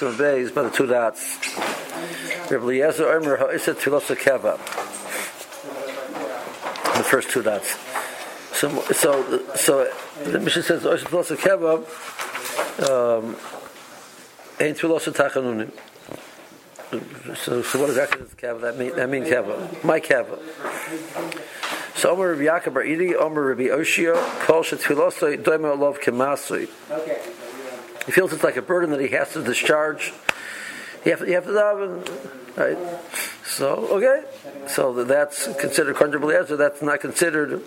That's the Beis by the two dots. Rabbi Yasser Omer Ha'isa Tilosa Keva. The first two dots. So the Mishael says Ha'isa Tilosa Keva. Ain't Tilosa Tachanunim. So what exactly does Keva that mean? I mean Keva. My Keva. So Omer Rabbi Yaakov Bar Idi Omer Rabbi Oshi Kol Shetilosa Doima Olov Kemasui. Okay. He feels it's like a burden that he has to discharge. You have to daven, right? So that's considered contrary. So that's not considered.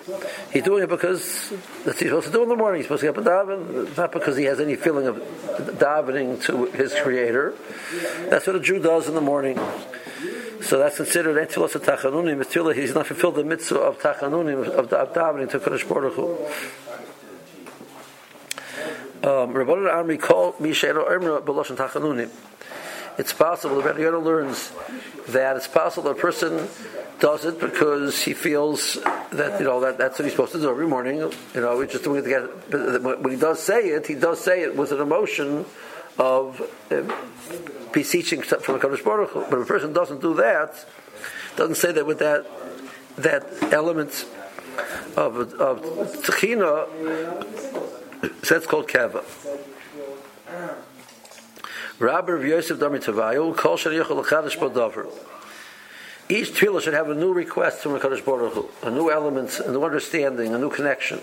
He's doing it because that's what he's supposed to do in the morning. He's supposed to get up and daven, not because he has any feeling of davening to his Creator. That's what a Jew does in the morning. So that's considered entzulos tachanunim. He's not fulfilled the mitzvah of tachanunim of davening to Kodesh Boruch Hu. It's possible that Rabbi Yehuda learns that it's possible that a person does it because he feels that that's what he's supposed to do every morning. We're just doing it together. But when he does say it with an emotion of beseeching from the Kodesh Baruch Hu. But if a person doesn't do that, doesn't say that with that element of Techina. So that's called Keva. Rabbi Rav Yosef Dami Tavayu Kol Shani Yochel Lachadish Bodaver. Each tefillah should have a new request from the Kodesh Baruch Hu, a new element, a new understanding, a new connection.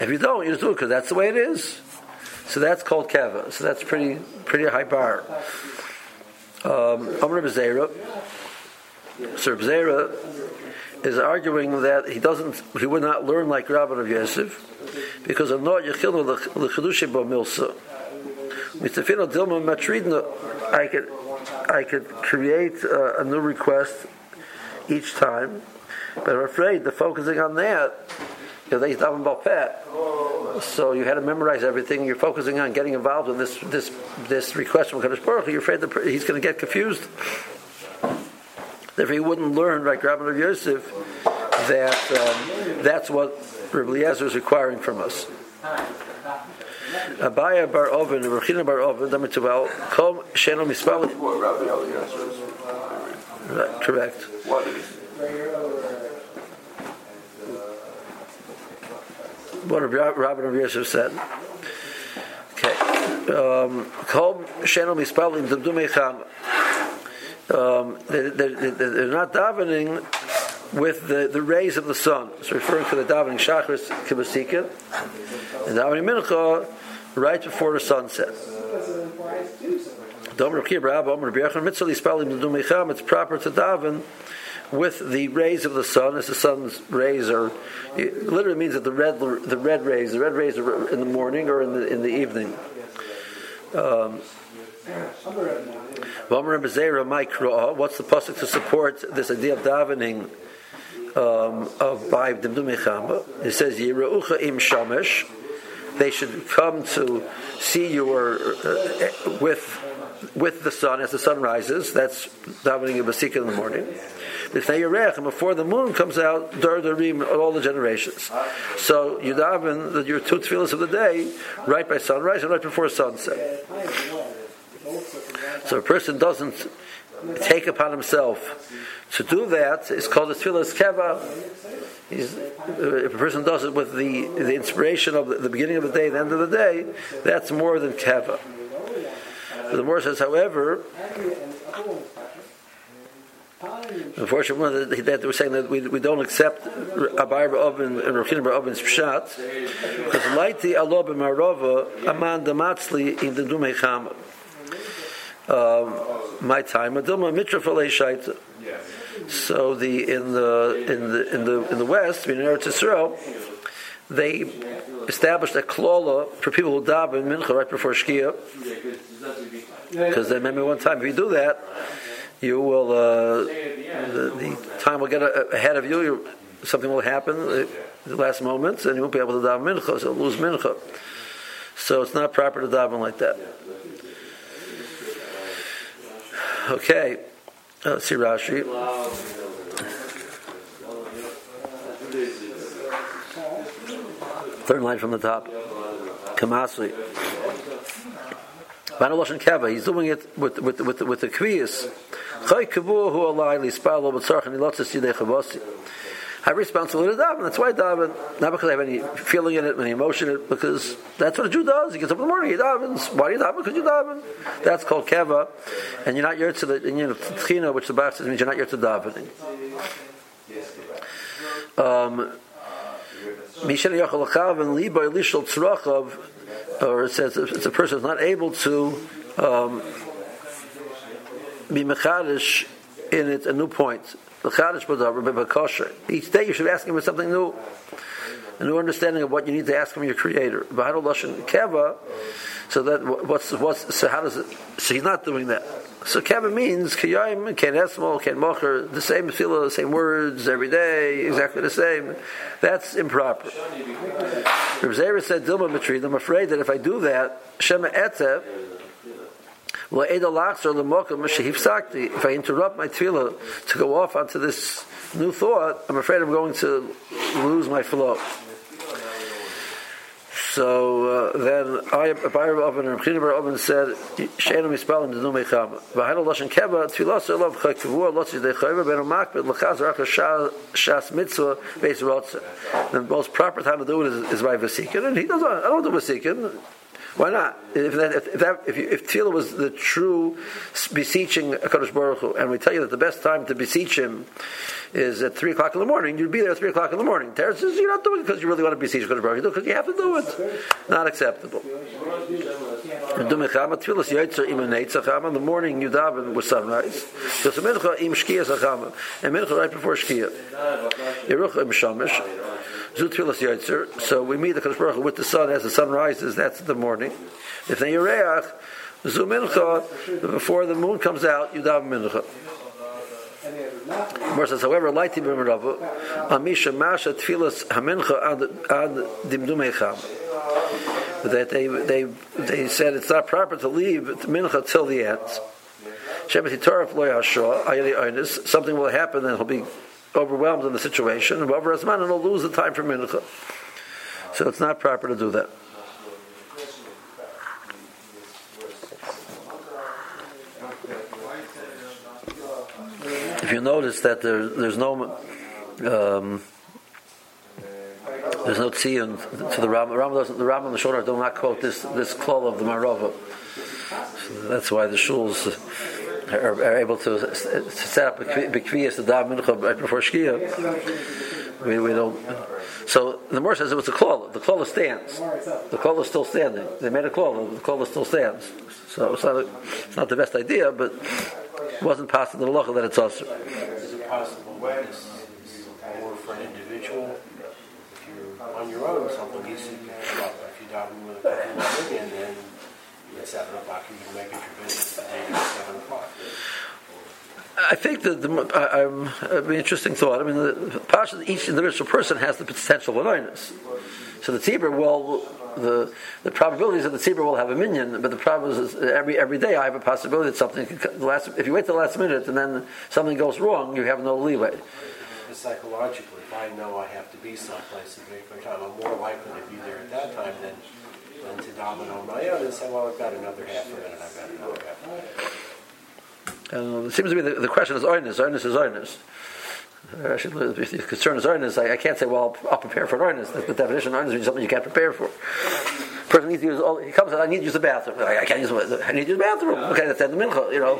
If you don't, you just do it because that's the way it is. So that's called Keva. So that's pretty high bar. Amr B'Zera, Sir B'Zera is arguing that he would not learn like Rabbi Rav Yosef. Because I'm not Yechilno L'Chidushe Bo Milsa. Mitzafino Dilma Matridna. I could create a new request each time, but I'm afraid the focusing on that. They daven bal peh, so you had to memorize everything. You're focusing on getting involved in this request from Kodesh Baruch Hu. You're afraid that he's going to get confused. Therefore, he wouldn't learn like Rabbi Rav Yosef that that's what Rabbi Eliezer is requiring from us. Abay B'ovin, Rokhin B'ovin, Dami Tuval, Kol Sheno Mispal. Correct. What Rabbi Rav Yosef said. Okay. Kol Sheno Mispal in Dabdumei Cham. They're not davening with the rays of the sun. It's referring to the davening shacharis kibbutzikim and davening mincha right before the sunset. It's proper to daven with the rays of the sun, as the sun's rays are. It literally means that the red rays are in the morning or in the evening. What's the pasuk to support this idea of davening? By Dimdumechama, it says Yiraucha im Shamash. They should come to see you with the sun as the sun rises. That's davening of Basika in the morning. Before the moon comes out, Dor Dorim, all the generations. So you daven your two tefillas of the day right by sunrise and right before sunset. So a person doesn't take upon himself to do that. It's called a tefillas keva. If a person does it with the inspiration of the beginning of the day, the end of the day, that's more than keva. But the Mor says, however, unfortunately, that we're saying that we don't accept Abay B'ovin and Rokhin B'ovin's pshat because Laiti Alo B'Marova Aman Damatzli in the Dumei Chama. My time, so in the West, in Eretz Yisrael, they established a klala for people who daven mincha right before shkia, because they remember one time if you do that, you will the time will get ahead of you. Something will happen at the last moment, and you won't be able to daven mincha, so you'll lose mincha. So it's not proper to daven like that. Okay, let's see Rashi. Third line from the top. Kamasli. He's doing it with the kviyas. I have responsibility to daven. That's why I daven. Not because I have any feeling in it, any emotion in it, because that's what a Jew does. He gets up in the morning, he davens. Why do you daven? Because you daven. That's called keva, and you're not yet to the tchina, which the Bach says means you're not yet to davening. Or it says it's a person who's not able to be mechadish in it a new point. Each day you should ask him for something new, a new understanding of what you need to ask from your Creator. So that so he's not doing that. So keva means kiyayim, ken esmol, ken mocher, the same tefillah, the same words every day, exactly the same. That's improper. Rav Zera said, Dilma Matrid, I'm afraid that if I do that, Shema Eteh, if I interrupt my tefillah to go off onto this new thought, I'm afraid I'm going to lose my flow. So then Abay B'ovin and Rokhin B'ovin said, She'enu mispallim d'nu mechama. V'hainu lashon keva, tfilas olav chakavua lotzi dechayva b'enu makbid l'chazar achar shas mitzvah beis rotza. The most proper time to do it is by vesikin, and he doesn't. I don't do vesikin. Why not? If tefillah was the true beseeching Kodesh Boruch Hu, and we tell you that the best time to beseech him is at 3 o'clock in the morning, you'd be there at 3 o'clock in the morning. Terrence says you're not doing it because you really want to beseech Kodesh Baruch Hu, because you have to do it. Not acceptable. In the morning you daven with sunrise. And mincha right before shkia. So we meet the Kodesh Baruch Hu with the sun as the sun rises. That's the morning. If they yireach, zu mincha, before the moon comes out, you daven mincha. Says, however, lighti b'merava, amisha masha tfilas hamincha ad dimdum echam. That they said it's not proper to leave mincha till the end. Shemati toraf lo yashua ayli oynis. Something will happen and he'll be overwhelmed in the situation. And over asman, and he'll lose the time for mincha. So it's not proper to do that. If you notice that there's no tziyun to the Rambam. The Rambam and the Shulchan do not quote this klal of the Marova. So that's why the shuls are able to set up b'kviyas to daven mincha right before shkia. We don't. So the Mor says it was a klal. The klal stands. The klal is still standing. They made a klal. The klal still stands. So it's not the best idea, but. It wasn't possible the halacha that it's also. Is it possible when it's more for an individual? If you're on your own, something easy. If you're diving with a couple of women, and then at 7 o'clock you can make it your business. And at 7 o'clock. I think that an interesting thought. I mean, each individual person has the potential for loneliness. So the tzibur will, the probability is that the tzibur will have a minion, but the problem is every day I have a possibility that something could last. If you wait till the last minute and then something goes wrong, you have no leeway. Psychologically, if I know I have to be someplace at a particular time, I'm more likely to be there at that time than to dominate on my own and say, well, I've got another half minute and I've got another half minute. It seems to me the question is oinus. Oinus is oinus. Actually, if the concern is oinus, I can't say, well, I'll prepare for an oinus. The definition of oinus means something you can't prepare for. The person needs to use all. He comes and I need to use the bathroom. I can't use. I need to use the bathroom. Okay, that's at the mincha. You know.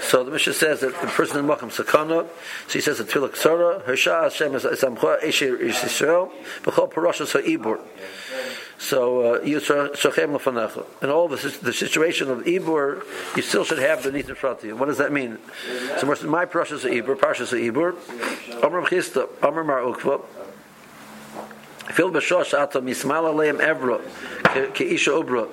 So the Mishnah says that the person in Maharam Sakana, so he says the Tefillah Ksara, Hashah Hashem Samcha Esher Yisrael, B'chol Parashas HaIbur. So Yisrochem L'Fanecha. In all the situation of Ibur, you still should have the need in front of you. What does that mean? So my Parashas HaIbur, Parashas HaIbur, Amr Rav Chisda, Amr Mar Ukva, Fil B'shosh Atam Yismael Aleim Evra, Keisha Ubra.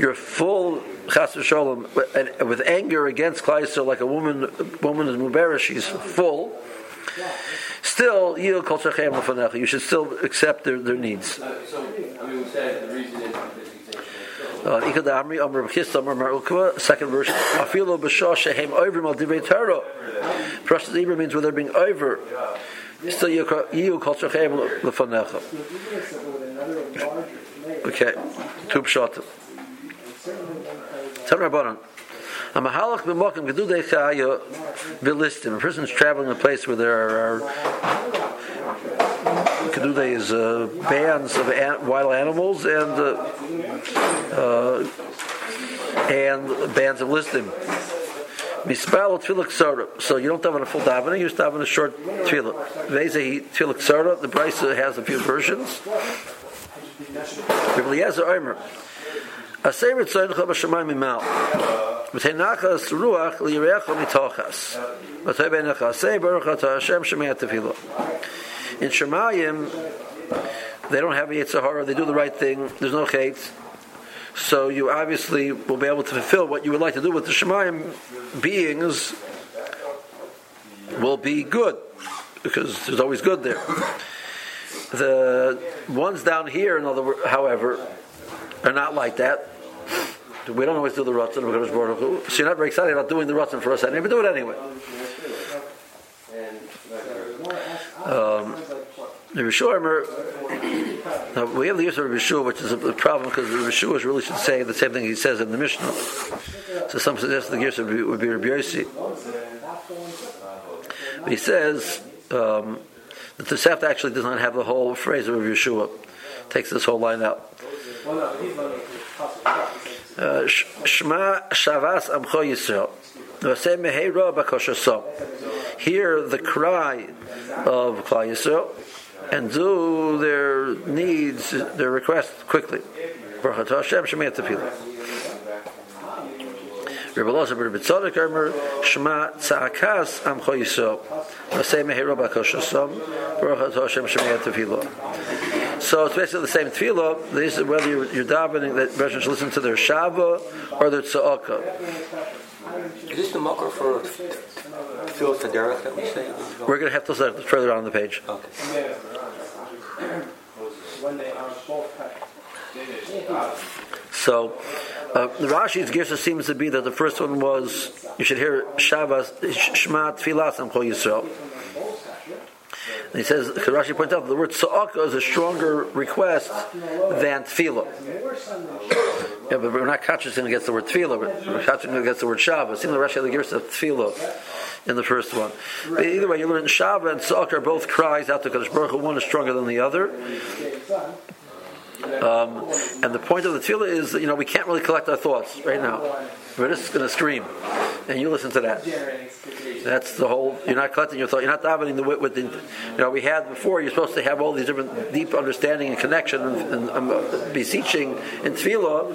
You're full. With anger against Kleister, like a woman is Mubera, she's full. Still, you should still accept their needs. Second verse. Afilo b'shosh shehem over mal divrei Torah. Parashas Ibur means where they're being over. still you culture chayim lefanecha. Okay, two pshatim. Tell Rabbanan. A mahalach b'mokim gedudei chaya v'listim. A person is traveling in a place where there are kedudei is bands of wild animals and bands of listim. Mispael tefillah ksara. So you don't have on a full davening, you just have on a short tefillah. V'ezeh tefillah ksara. The Brachos has a few versions. Rabbi Yasser Omer. Asay ritzayin chol b'shamayim imal. V'teinachas ruach liyirecho mitochas. V'tei b'enach asay baruch atah Hashem shemei tefillah. In Shemayim, they don't have a Yitzhahara, they do the right thing, there's no hate. So you obviously will be able to fulfill what you would like to do with the Shemayim beings will be good, because there's always good there. The ones down here, in other words, however, are not like that. We don't always do the Ratzon, so you're not very excited about doing the Ratzon for us, but do it anyway. Now we have the use of Rav Yehuda, which is a problem because Rav Yehuda really should say the same thing he says in the Mishnah. So some suggest the use would be Rabbi Yosef. He says that the Tosafos actually does not have the whole phrase of Rav Yehuda. Takes this whole line out. Shema Shavas Amcho Yisrael. Hear the cry of Klal Yisrael and do their needs, their requests quickly. Baruch atah Hashem shemei tefillah. Rabbi Eliezer ben Rabbi Tzadok omer shema tzaakas amcho Yisrael v'aseh mehira b'koshasom baruch atah Hashem shemei tefillah. So it's basically the same tefillah. This is whether you're davening that person should listen to their shava or their tza'aka. Is this the makor for Tefillah Sederach that we say? We're going to have to say it further down on the page. Okay. So, the Rashi's Gersa seems to be that the first one was, you should hear Shavas, Shema Tefillah Samcho Yisrael. And he says, because Rashi points out, the word Tza'aka is a stronger request than Tefillah. Yeah, but we're not consciously against the word Tefillah, we're consciously against the word Shavah. It seems like Rashi had the gears of Tefillah in the first one. But either way, you learn Shavah and Tza'aka are both cries out to Kodesh Boruch Hu. One is stronger than the other. And the point of the Tefillah is, we can't really collect our thoughts right now. We're just going to scream. And you listen to that. That's the whole. You're not collecting your thought. You're not davening the with the. We had before. You're supposed to have all these different deep understanding and connection and beseeching in tefillah.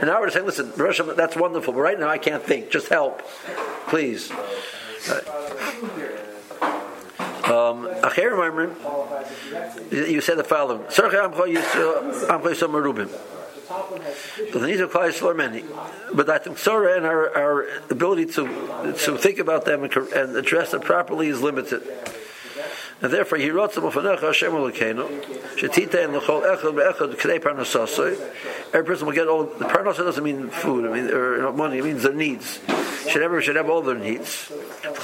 And now we're just saying, listen, Rosh, that's wonderful, but right now I can't think. Just help, please. Acharonim, you said the following. But the needs of Klal Yisrael are many. But I think Tzora and our ability to think about them and address them properly is limited. And therefore, he wrote some of Hashem Elokeinu, Shetita and Lechol Echad BeEchad K'nei Parnasasoi. Every person will get all. The Parnasah doesn't mean food, or money. It means their needs. Everyone should have all their needs. And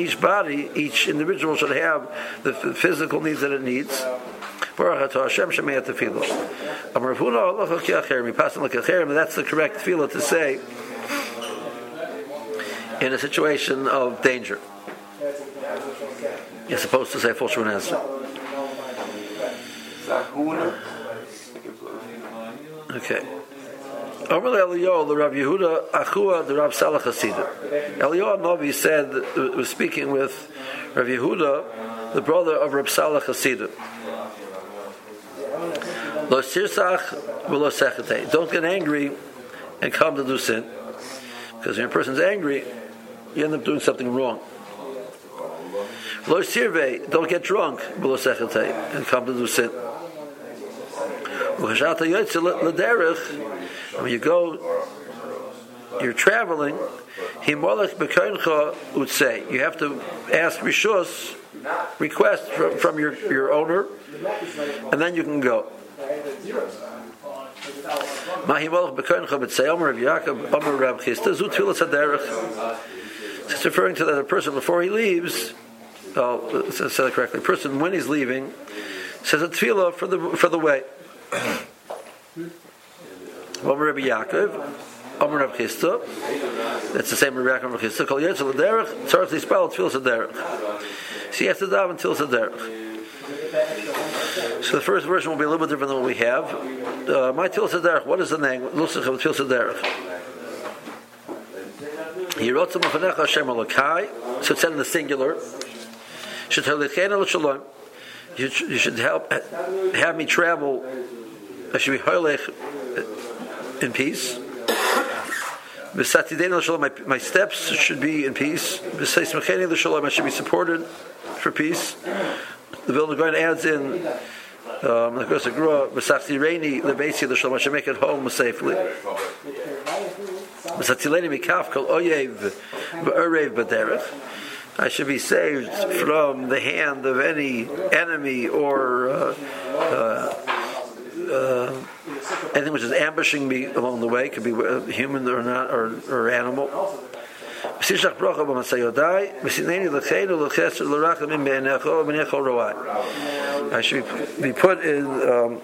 each body, each individual should have the physical needs that it needs. Baruch atah Hashem shemei tefillah. Amar Rav Huna alocha kiacherim. Yipasim l'kiacherim. That's the correct tefillah to say in a situation of danger. You're supposed to say full shemone esrei. Okay. Amar Eliyahu the Rav Yehuda achua the Rav Salah Hasidah. Eliyahu HaNavi said was speaking with Rav Yehuda, the brother of Rav Salah Hasidah. Don't get angry and come to do sin, because when a person's angry, you end up doing something wrong. Don't get drunk and come to do sin. When you go, you're traveling, you have to ask rishus, request from your owner, and then you can go. Mahi Malach B'Koincha B'Tzei Omer Rav Yaakov Omer Rav Chisda Zu Tefillah Saderach. It's referring to that a person before he leaves I'll say that correctly. Person, when he's leaving, says a tefillah for the way. Omer Rabbi Yaakov, Omer Rav Chisda. It's the same Rabbi Yaakov Rav Chisda. Kol yetzel derech, tzarich lispal tefillah derech. So you have to daven tefillah derech. So the first version will be a little bit different than what we have. My tefillah derech. What is the name? Lusach of tefillah derech. He wrote to Mechanecha Hashem Elokai, so it's said in the singular. You should help have me travel. I should be holech in peace. My steps should be in peace. I should be supported for peace. The Vilna Gaon adds in. Of course, I should make it home safely. I should be saved from the hand of any enemy or anything which is ambushing me along the way. It could be human or not, or animal. I should be put in.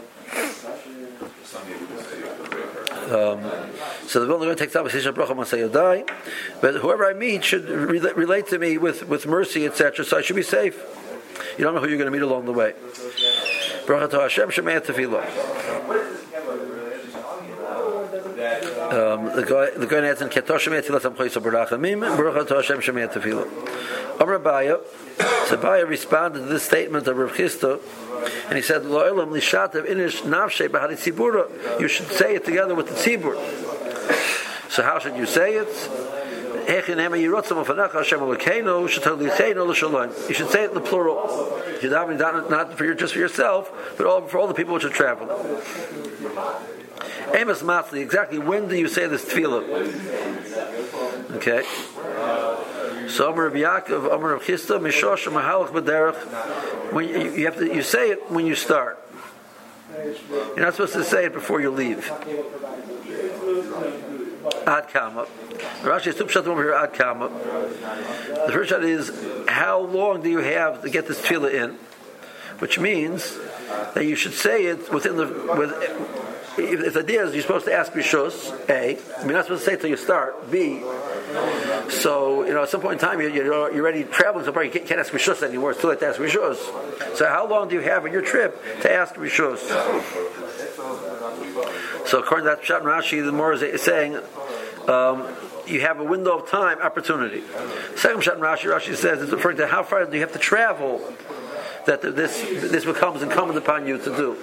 So the Vilna Gaon takes up Masishach Bracha Masayodai, but whoever I meet should relate to me with mercy, etc. So I should be safe. You don't know who you're going to meet along the way. Bracha to Hashem Shemei Tefillah. The Gaon adds in Ketoshem Tefillah Tam Choyso Barachamim Baruch Atah Hashem Shemei Tefillah. Rabaya, so Rabaya responded to this statement of Rav Chisda, and he said, "Lo elam lishatav inish nafshei b'hari tzibura." You should say it together with the tzibur. So how should you say it? You should say it in the plural. You should not for just for yourself, but for all the people which are traveling. Amos Matzli, exactly when do you say this tefillah? Okay. So Amar Rabbi Yaakov, Amar Rav Chisda, Mishosh Mahalach B'derech. When you have to, you say it when you start. You're not supposed to say it before you leave. Ad Kama. Rashi is two pshatim over here. Ad Kama. The first shot is how long do you have to get this tefillah in, which means that you should say it within the. If the idea is you're supposed to ask Rishus, A, you're not supposed to say it till you start, B, so, at some point in time, you're already traveling, so probably you can't ask Rishus anymore, it's too late to ask Rishus. So how long do you have in your trip to ask Rishus? So according to that Pshat and Rashi, the more is saying, you have a window of time, opportunity. Second Pshat and Rashi says, it's referring to how far do you have to travel that this becomes incumbent upon you to do.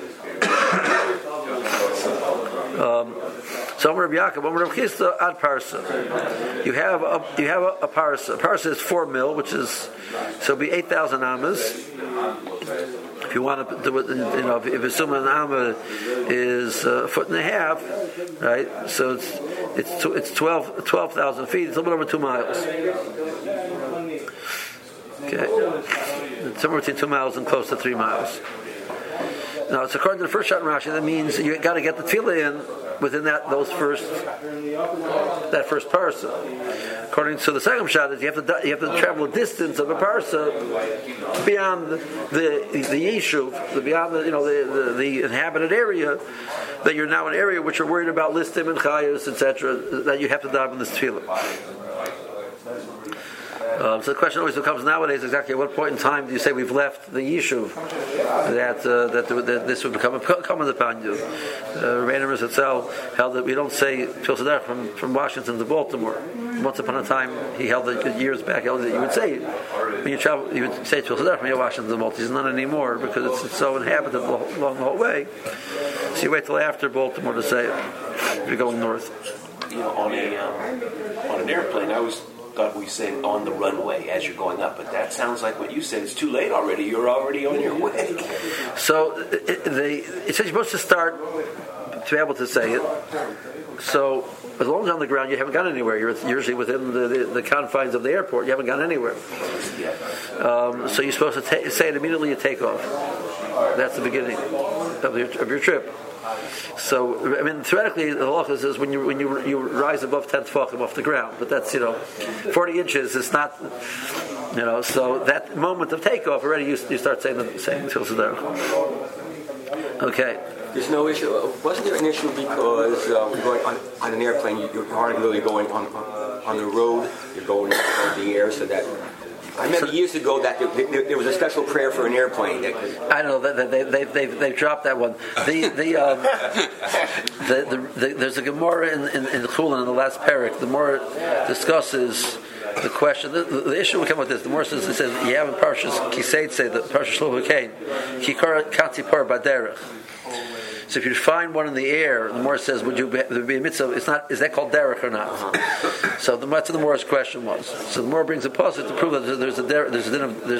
So Amar Rabbi Yaakov, Amar Rav Chisda ad parsa. You have a parsa. A parsa is 4 mil, which is so it'll be 8,000 amas. If you want to do it, if assume an amma is a foot and a half, right? So it's 12,000 feet. It's a little over 2 miles. Okay, it's somewhere between 2 miles and close to 3 miles. Now, it's according to the first shot in Rashi. That means you got to get the tefillah in within that first parsa. According to the second shot, is you have to travel a distance of a parsa beyond the yeshuv, beyond the inhabited area. That you're now in an area which you're worried about listim and chayos, etc. That you have to daven in this tefillah. So the question always becomes nowadays: exactly at what point in time do you say we've left the yeshuv that this would become incumbent upon you? Rabbeinu Rizal held that we don't say Tefillah Derech from Washington to Baltimore. Once upon a time, he held that years back. Held that you would say when you travel, you would say Tefillah Derech from Washington to Baltimore. Not anymore because it's so inhabited along the whole way. So you wait till after Baltimore to say it. You're going north. On an airplane, I was. Thought we said on the runway as you're going up, but that sounds like what you said. It's too late already. You're already on your way. So it says you're supposed to start to be able to say it. So as long as you're on the ground, you haven't gone anywhere. You're usually within the confines of the airport. You haven't gone anywhere. So you're supposed to say it immediately at takeoff. That's the beginning of your trip. So theoretically, the halacha is when you rise above 10 tefachim off the ground, but that's 40 inches. It's not. You know, so that moment of takeoff already you start saying the Tzitzit. Okay. There's no issue. Wasn't there an issue because going on an airplane, you aren't really going on the road. You're going on the air, so that. I remember years ago that there was a special prayer for an airplane. I don't know. They've dropped that one. There's a Gemara in Chulin in the last parak. The Gemara discusses the question. The issue will come with this. The Gemara says you have in Parshas Kiseitse, the Parshas Shluch HaKain, Kikar Katzipar Baderech. So if you find one in the air, the Mor says, would there be a mitzvah? It's not. Is that called derech or not? Uh-huh. So that's what the Mor's question was. So the Mor brings a pasuk to prove that there's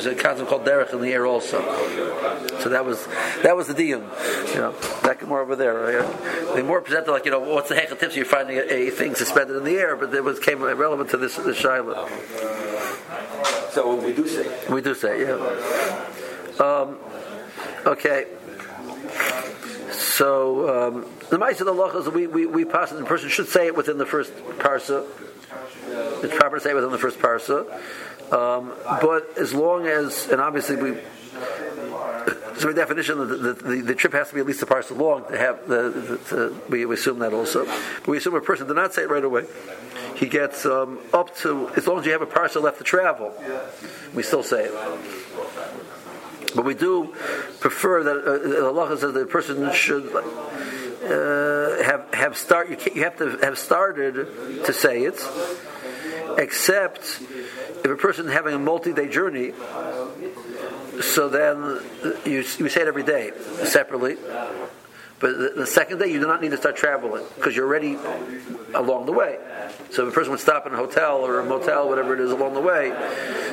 a concept called derech in the air also. So that was the diyum. You know, that Gemara over there. The Mor presented like, you know, what's the heck of tips? You're finding a thing suspended in the air, but it came relevant to this shaila. So we do say, yeah. Okay. So the ma'aseh halachos that we pass, the person should say it within the first parsa. It's proper to say it within the first parsa, but as long as, and obviously so by definition the trip has to be at least a parsa long to have we assume that also. But we assume a person did not say it right away. He gets up to, as long as you have a parsa left to travel, we still say it. But we do prefer that halacha says that a person should have started to say it, except if a person having a multi-day journey. So then you say it every day separately, but the second day you do not need to start traveling because you're already along the way. So if a person would stop in a hotel or a motel, whatever it is, along the way,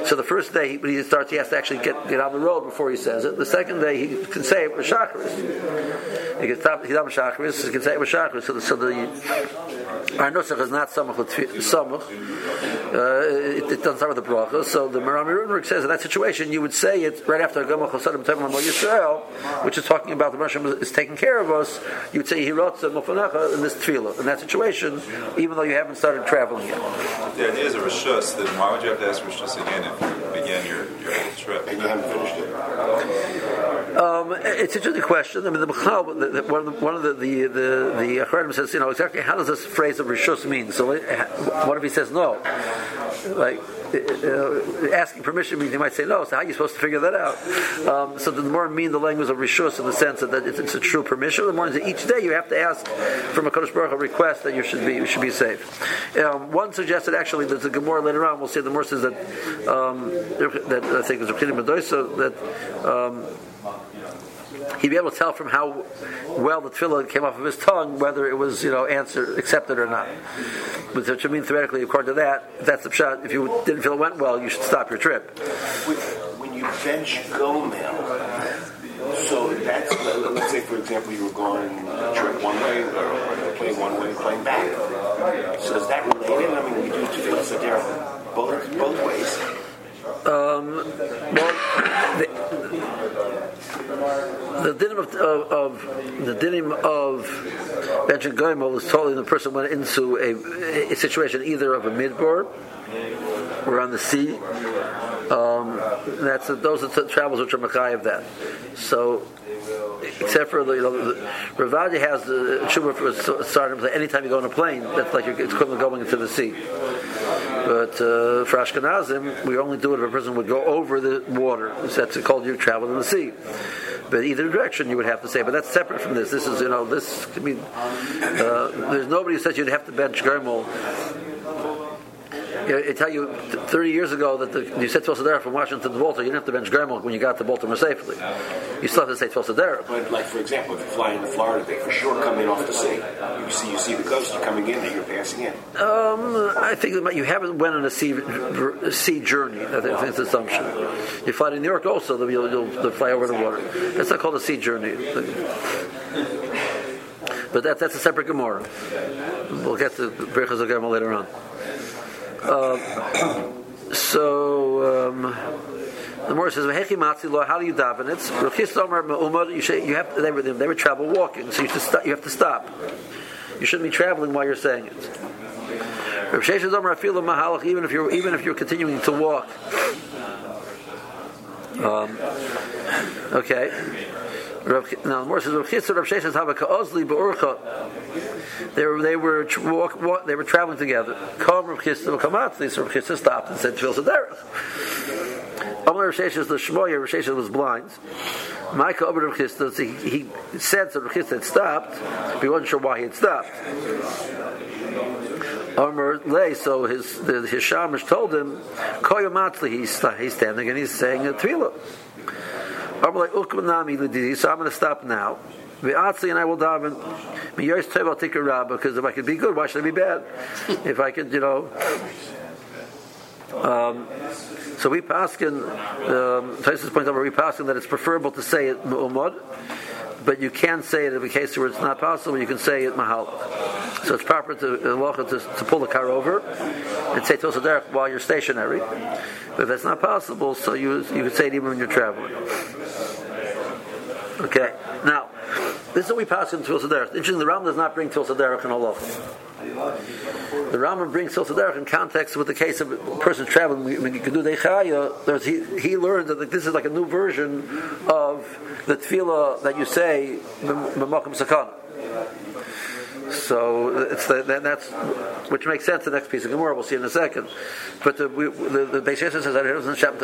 so the first day when he starts, he has to actually get on the road before he says it. The second day he can say it with shacharis. He can stop, he's on shacharis, he can say it with shacharis. So the our nusach is not samach samach. It doesn't start with the bracha. So the Maharam Mirunberg says in that situation you would say it right after Gomach Chosadim Tevim Amo Yisrael, which is talking about the Moshe is taking care of us. You would say Hirotza Mofanacha in this tefillah in that situation, even though you haven't started traveling yet. If the idea is a rishus, then why would you have to ask rishus again if you begin your whole trip and you haven't finished it? It's a tricky question. I mean, the Acharonim says, you know, exactly how does this phrase of rishus mean? So what if he says no? Like asking permission means he might say no. So how are you supposed to figure that out? So the more mean the language of rishus in the sense that it's a true permission. The more that each day you have to ask from a Kodesh Baruch Hu a request that you should be safe. One suggested actually there's a Gemara later on. We'll see the Gemara says that I think it's Rokhin B'ovin that. He'd be able to tell from how well the tefillah came off of his tongue whether it was, you know, answered, accepted or not. Which I mean, theoretically, according to that, if that's the pshat, if you didn't feel it went well, you should stop your trip. When you bench Gomel, so that's, let's say, for example, you were going a trip one way, or playing one way, playing back. So is that related? I mean, we do tefillah sederah both ways. The dinim of Benjin Goimel is totally when the person went into a situation either of a midbar or on the sea. Those are the travels which are Makai of that. So, except for the Ravadi has the Shubha for starting to say anytime you go on a plane, that's like it's equivalent going into the sea. But for Ashkenazim, we only do it if a person would go over the water. That's called you travel in the sea. But either direction you would have to say. But that's separate from this. This is, you know, this could be. There's nobody who says you'd have to bench Gomel. You know, I tell you, 30 years ago that you said Tzvos Adarah from Washington to Baltimore. You didn't have to bench Gomel when you got to Baltimore safely. You still have to say Tzvos Adarah. But like for example, if you fly into Florida, they for sure come in off the sea. You see the coast. You're coming in, and you're passing in. I think you haven't went on a sea journey. I think it's an assumption. You fly to New York also, you'll fly over the water. That's not called a sea journey. But that's a separate Gemara. We'll get to Brachos of Gemara later on. The Mor says, "How do you daven it? They were travel walking, so you have to stop. You shouldn't be traveling while you're saying it. Even if you're continuing to walk, Okay. Now the Gemara says Rav Chisda, Rav Sheshes Hava Kaozli Beurcha. They were traveling together. Come Rav Chisda, come out. So Rav Chisda stopped and said, "Tfil Sederach." Amar Rav Sheshes the Shmoyer. Rav Sheshes was blind. Micah over Rav Chisda. He said that Rav Chisda had stopped, but he wasn't sure why he had stopped. Amar Lay. So his shamash told him, "Koyomatli." He's standing and he's saying a tefillah. I'm like, so I'm going to stop now. V'atzli and I will daven. Miyoyis tov al tikkur rab, because if I could be good, why should I be bad? If I could, So we paskin. Tosafos points out we paskin that it's preferable to say it mu'umad, but you can say it in a case where it's not possible. You can say it mahalach. So it's proper to pull the car over and say Tfil Sederach while you're stationary. But if that's not possible, so you can say it even when you're traveling. Okay. Now, this is what we pass in Tfil Sederach. Interesting, the Rambam does not bring Tfil Sederach in halacha. The Rambam brings Tfil Sederach in context with the case of a person traveling. When you can do dechaya, he learned that this is like a new version of the tefillah that you say b'makom sakana. So that's which makes sense. The next piece of Gemara we'll see in a second. But the Beis Yehoshua says I don't understand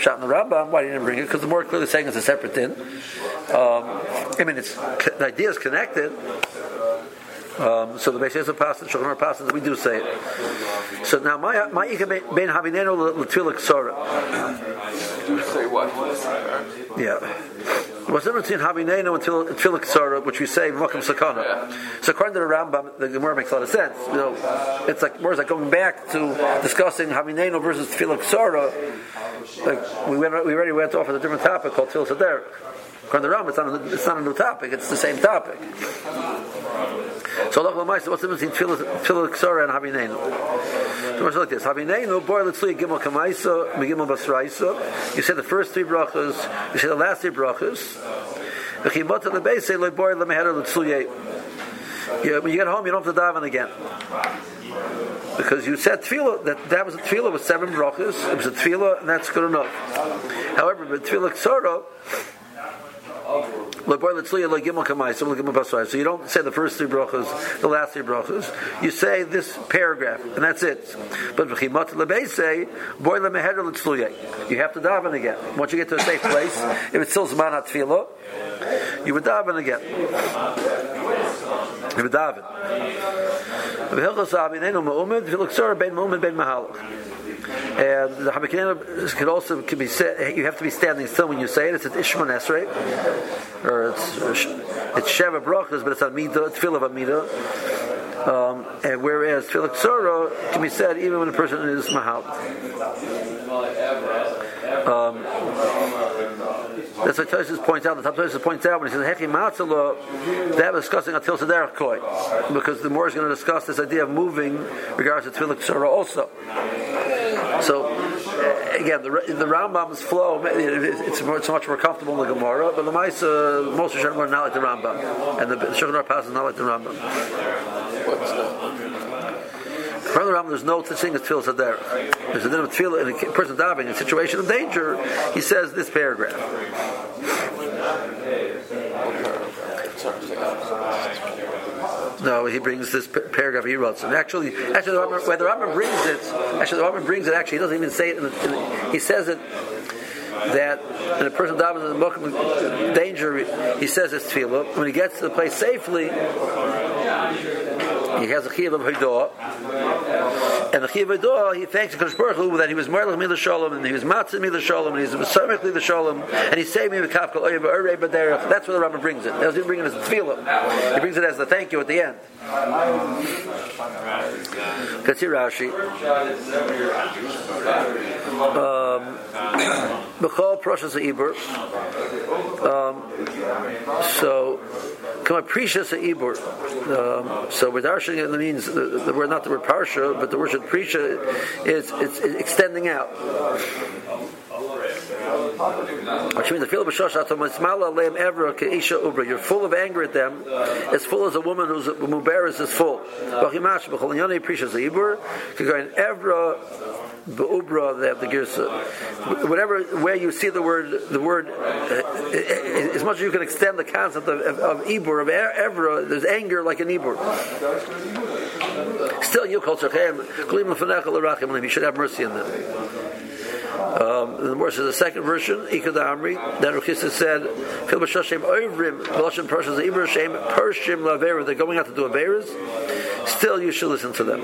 Pshat in the Rambam. Why he didn't bring it? Because the more clearly saying it's a separate din. The idea is connected. So the Beis Yehoshua passed and Shulchan Aruch passed that we do say it. So now my ikah ben havinenu l'tefillah ksara. Do say what? Yeah. What's the difference between Havinenu and Tefillah Ksara, which we say Mokum Sakana? Yeah. So according to the Rambam, the Gemara makes a lot of sense. It's like more like going back to discussing Havinenu versus Tefillah Ksara. Like we already went off on a different topic called Tefillah Sederach. According to the Rambam, it's not a new topic; it's the same topic. So what's the difference between Tefillah Ksara and Havinenu? So much like this: Havinenu boy letzli gimel kamaisa megimel basraisa. You say the first three brachas, you say the last three brachas. When you get home, you don't have to daven again, because you said tefillah. That was a tefillah with seven brachas. It was a tefillah, and that's good enough. However, with tefillah ksara, so you don't say the first three brachas, the last three brachas. You say this paragraph, and that's it. But you have to daven again. Once you get to a safe place, if it's still zman ha-tefillah, you would daven again. You would daven. And the Hamekinenu could also be said. You have to be standing still when you say it. It's an Ishman Esrei, or it's Sheva Brachas, but it's Amida, Tefillah of Amida. And whereas Tefillah Ksara can be said even when a person is Mahal. That's what Tosafos points out. The Tosafos points out when he says Hechi Matzala, they were discussing a Tefillah Sederach Koi, because the more is going to discuss this idea of moving regards to Tefillah Ksara also. So again, the Rambam's flow, it's much more comfortable in the Gemara, but the Maisa, most of the Shulchan Aruch are not like the Rambam, and the Shulchan Aruch Pasuk is not like the Rambam. What's that? From the Rambam, there's no such thing as Tefillah Sederach. There's a din of Tefillah, and a person davening in a situation of danger, he says this paragraph. No, he brings this paragraph he wrote. And actually, the Rambam brings it. Actually, he doesn't even say it. He says it that when a person davening in mokum danger, he says it's tefillah. When he gets to the place safely, he has a chiyuv of hidah, and the chiyuv of hidah he thanks Kodesh Boruch Hu that he was merlach me the shalom, and he was matzim me the shalom, and he was samech me the shalom, and he saved me with kafka oyev orei b'derech. That's where the Rambam brings it. He doesn't bring it as tefillah. He brings it as the thank you at the end. Let's see Rashi. B'chol precious ibur. So come precious ibur. So with darshan it means the word, not the word parsha, but the word prisha is extending out. You're full of anger at them, as full as a woman whose mubaris is full. beubra, they have the girsa. Whatever, where you see the word, as much as you can extend the concept of ibur, of evra, there's anger like an ibur. Still, you should have mercy on them. The verse is the second version, Ikad Amri. Then Rav Chisda said, "Fil b'shashem oivrim b'lashem parshas ibur shem pershim laveras." They're going out to do averas. Still, you should listen to them.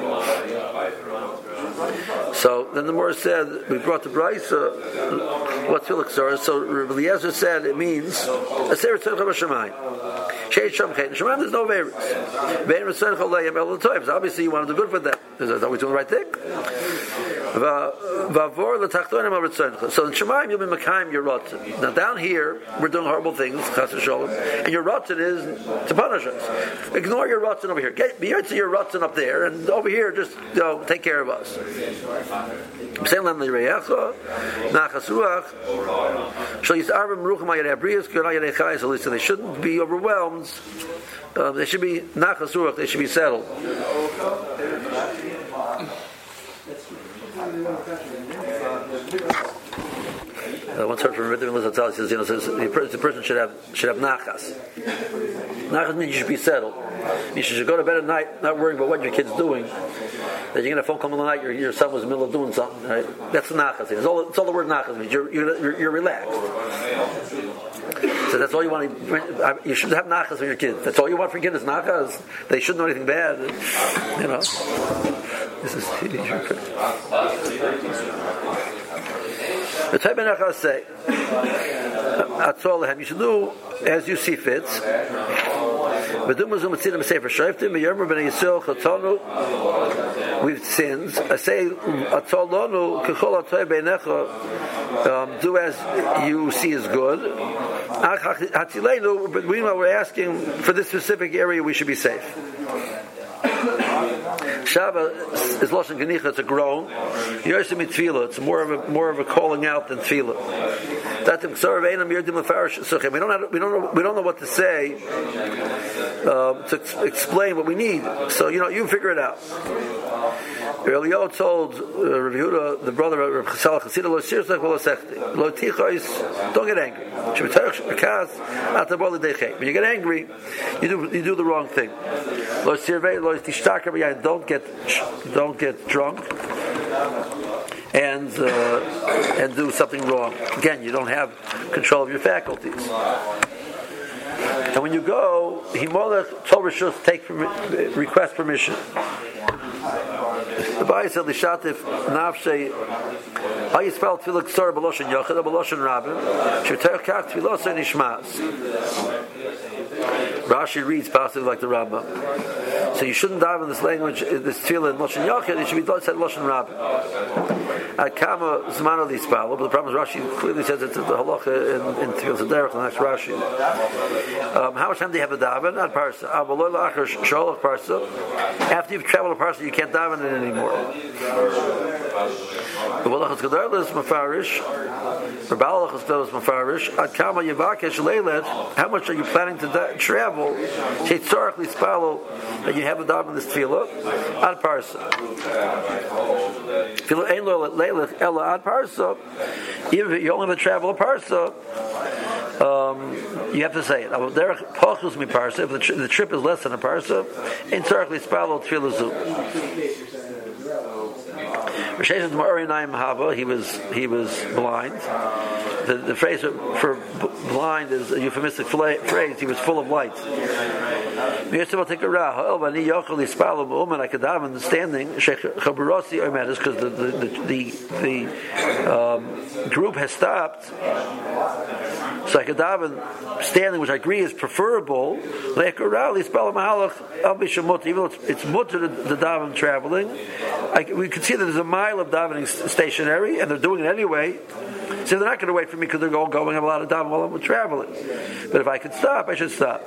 So then the Mor said, we brought the brayso. What's filachzor? So Rabbi Eliezer said it means aser tzedek b'shemayim. Shemam, there's no averas. Obviously, you want to do good for them. Are we doing the right thing? So in Shemaim, you'll be Mekayim, you're rotten. Now down here, we're doing horrible things, and your rotten is to punish us. Ignore your rotten over here. Get to your rotten up there, and over here, just take care of us. So they shouldn't be overwhelmed. They should be nachasuach. They should be settled. I once heard from Rithvind Lata, he says, the person should have nachas. Nachas means you should be settled. You should go to bed at night not worrying about what your kid's doing. That you're going to phone call in the night, your son was in the middle of doing something. Right? That's the nachas. It's all the word nachas means. You're relaxed. So that's all you want. You should have nachas for your kids. That's all you want for your kids is nachas. They shouldn't know anything bad. This is the type of nachas say. That's all you should do as you see fit. We've sinned. I say, do as you see is good. But meanwhile, we're asking for this specific area we should be safe. Shava is lashon genicha. It's a groan. Yerdim mitfila. It's more of a calling out than tefila. We don't know what to say to explain what we need. So you figure it out. Eliyahu told Rav Yehuda, the brother of Chassal Chasid, don't get angry. When you get angry, you do the wrong thing. Don't get drunk and do something wrong. Again, you don't have control of your faculties. And when you go, Himalech told Rishus, request permission. The Ba'i said, Lishatif Nafshe, how you spell Tfilah Ksar B'Loshen Yochid, B'Loshen Rabin, Sh'ter Kach Tfilah Sen Yishmas. Rashi reads positive like the Rambam. So you shouldn't dive in this language, this tefillah in Lashon Yochid, it should be said Lashon Rabbah. Akama Zmano Lispalo, but the problem is Rashi clearly says it's the halacha in Tefillah Sederach, the next Rashi. How much time do you have to dive in? Not parsa. After you've traveled to parsa, you can't dive in it anymore. The Walachas Gedarlis Mefarish, the Balachas Gedarlis Mefarish, Akama Yevakesh Leilet, how much are you planning to dive? Travel, she historically follow that you have a dog in this tefillah, ad parsa. Tefillah ain't leilach ella ad parsa. Even if you only have to travel a parsa, you have to say it. If the trip is less than a parsa, ain't historically follow tefillah zu. He was blind. The phrase for blind is a euphemistic phrase. He was full of light. I could have understanding because the group has stopped. So I could have standing, which I agree is preferable. Even though it's mutter the daven traveling, we could see that there's a mile of davening stationary, and they're doing it anyway. So they're not going to wait for me because they're all going a lot of davening while I'm traveling. But if I could stop, I should stop.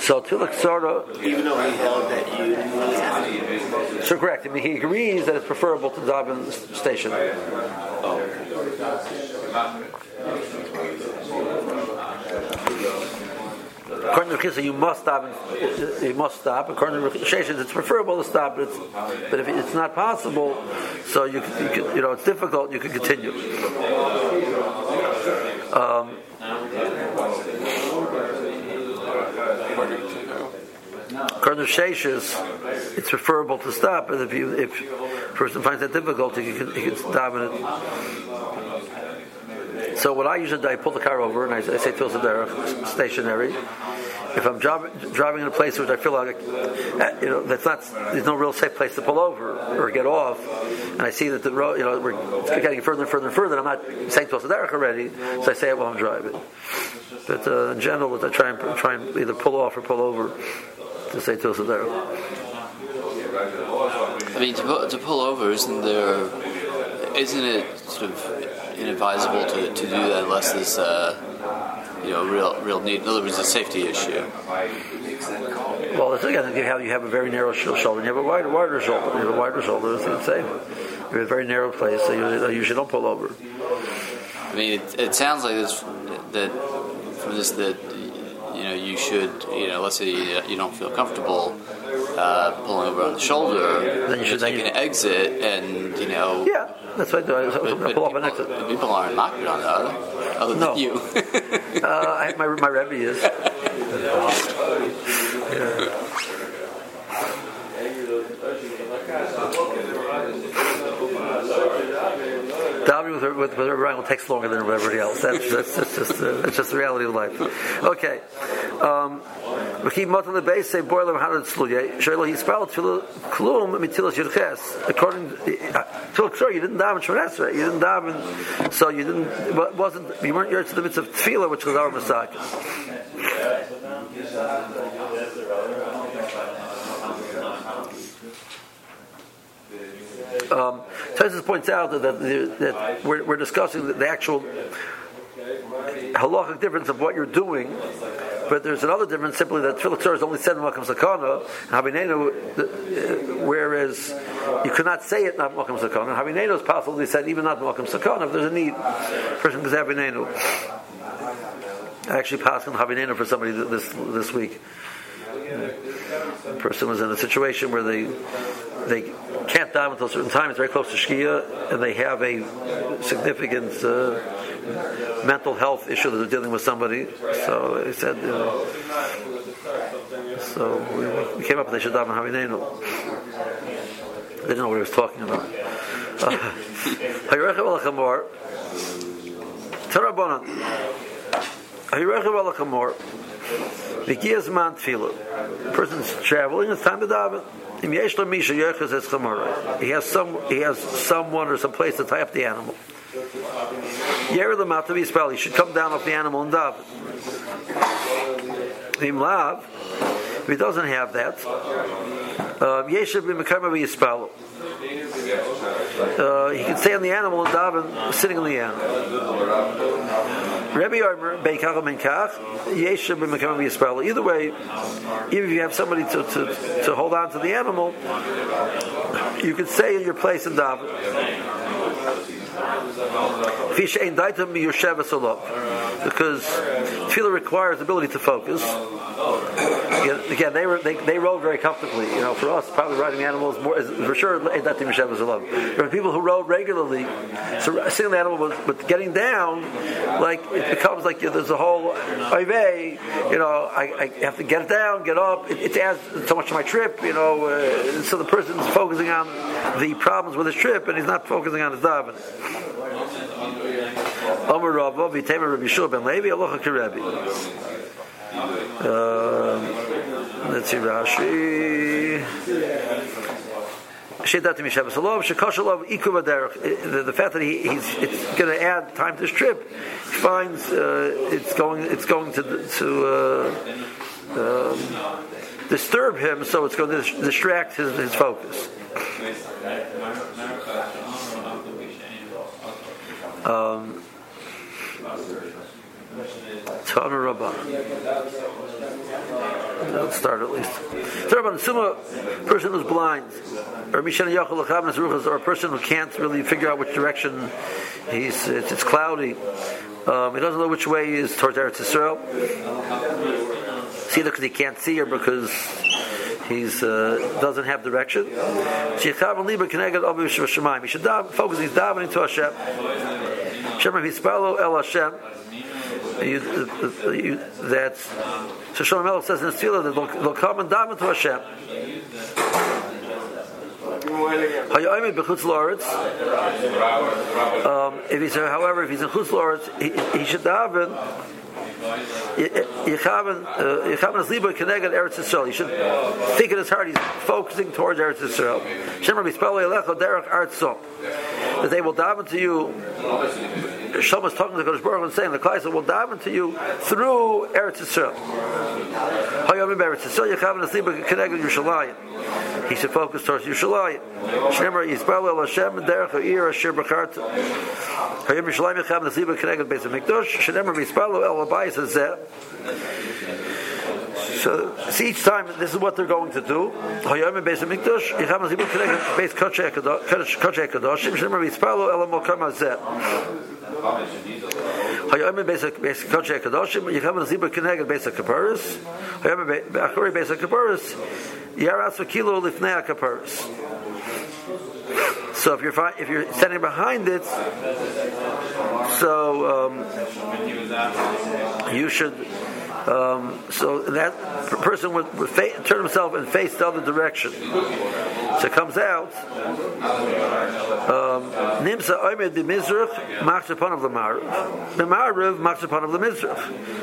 So Tillich Sora, even though he held that you. So correct. I mean, he agrees that it's preferable to daven stationary. According to Rav Chisda, you must stop. According to Rav Chisda, it's preferable to stop, but if it's not possible, so you can, it's difficult. You can continue. According to Sheshes, it's preferable to stop, and if a person finds that difficult, he can stop it. So what I usually do, I pull the car over and I say Tefillas Derech, stationary. If I'm driving in a place which I feel like, there's no real safe place to pull over or get off, and I see that the road, we're getting further and further and further, and I'm not saying Tosafos Derech already, so I say it while I'm driving. But in general, I try and either pull off or pull over to say Tosafos Derech. I mean, to pull over, isn't it sort of inadvisable to do that unless there's real need? In other words, a safety issue. Well, the thing is, you have a very narrow shoulder, and you have a wider shoulder. You have a wider shoulder, it's safe. You're in a very narrow place, so you usually don't pull over. I mean, it sounds like you should, let's say you don't feel comfortable pulling over on the shoulder, then you should take an exit and, Yeah, that's what I do. I pull up an exit. People aren't knocking on that, other than you. My Rebbe is. Davening with Ryan takes longer than everybody else. That's just the reality of life. Okay. You didn't daven Shemona Esrei. You didn't daven. So you didn't. You weren't in the midst of tefillah, which was our Masakis. Tosafos points out that we're discussing the actual halachic difference of what you're doing, but there's another difference, simply that Tefillas Torah is only said in Makom Sakana, Havinenu, whereas you cannot say it not Makom Sakana. Havinenu is possibly said even not Makom Sakana if there's a need. Person can say Havinenu. I actually passed on Havinenu for somebody this week. A person was in a situation where they can't daven until a certain time. It's very close to Shkia, and they have a significant mental health issue that they're dealing with somebody. So he said, so we came up and they should daven Havinenu. They didn't know what he was talking about. The person's traveling, it's time to daven. He has someone or some place to tie up the animal. He should come down off the animal and daven. If he doesn't have that, he can stay on the animal and daven sitting on the animal. Either way, even if you have somebody to hold on to the animal, you can stay in your place and daven. Because tefillah requires ability to focus. Again, they rode very comfortably. For us, probably riding animals more is for sure. There are people who rode regularly, so sitting the animal, but getting down, like it becomes like there's a whole oivei. I have to get it down, get up. It adds so much to my trip. So the person's focusing on the problems with his trip, and he's not focusing on his davening. Let's see, Rashi. The fact that it's going to add time to his trip, he finds it's going to disturb him, so it's going to distract his focus. Torah Rabban. Let's start at least. Torah Rabban, a person who's blind, or a person who can't really figure out which direction he's. It's cloudy. He doesn't know which way is towards Eretz Yisrael. It's either because he can't see or because he's doesn't have direction. He should focus his davening to Hashem. That so Shlomo HaMelech says in his tefillah that they'll come and daven to Hashem. If he's in Chutz La'aretz, he should daven. He should think in his heart he's focusing towards Eretz Yisrael. That they will daven to you. Shlomo is talking to the Kodesh Boruch Hu and saying the Klaisa will daven to you through Eretz Yisrael. He should focus towards Yerushalayim. So see, each time this is what they're going to do. So if you're standing behind it, you should. So that person would turn himself and face the other direction. So it comes out. Nimsa oimed the mizrach marks upon of the marav. The marav marks upon of the mizrach.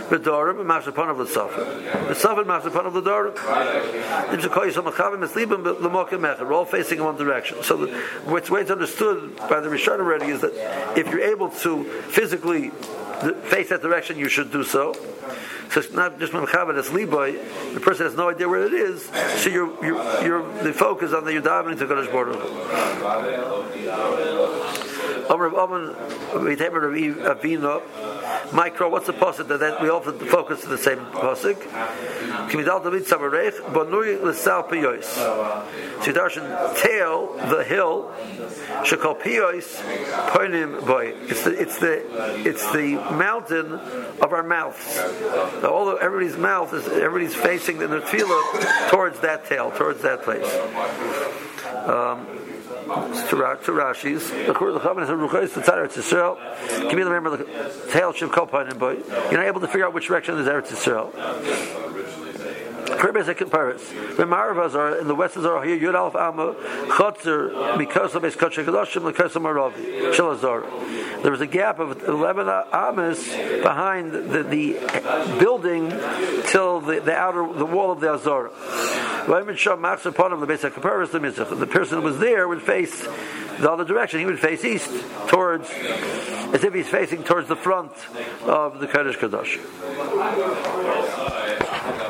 The dorim marks upon of the safed. The safed marks upon of the dorim. Nimsa koyisam achavim eslibim lemokim mechad. We're all facing in one direction. So what's understood by the Rishonim already is that if you're able to physically face that direction, you should do so. So it's not just when Chabad is Liboy, the person has no idea where it is, so you're the focus on the Yudavening to Kodesh Boruch Hu. Micro, what's the pasuk that we all focus on the same pasuk? So you darshan tail the hill. It's the mountain of our mouths. Although everybody's mouth is facing in the tefillah towards that tail, towards that place. To Rashi's, you're not able to figure out which direction is Eretz Yisrael. Kribbes and Paris. The Maravas are in the Western are here. Yud Alf Amma Chotzer Mikosa Beis Kodesh Kedoshim Likosa Maravi Shelazor. There was a gap of 11 amas behind the building till the outer wall of the Azora. The person who was there would face the other direction. He would face east towards, as if he's facing towards the front of the Kodesh Kedoshim.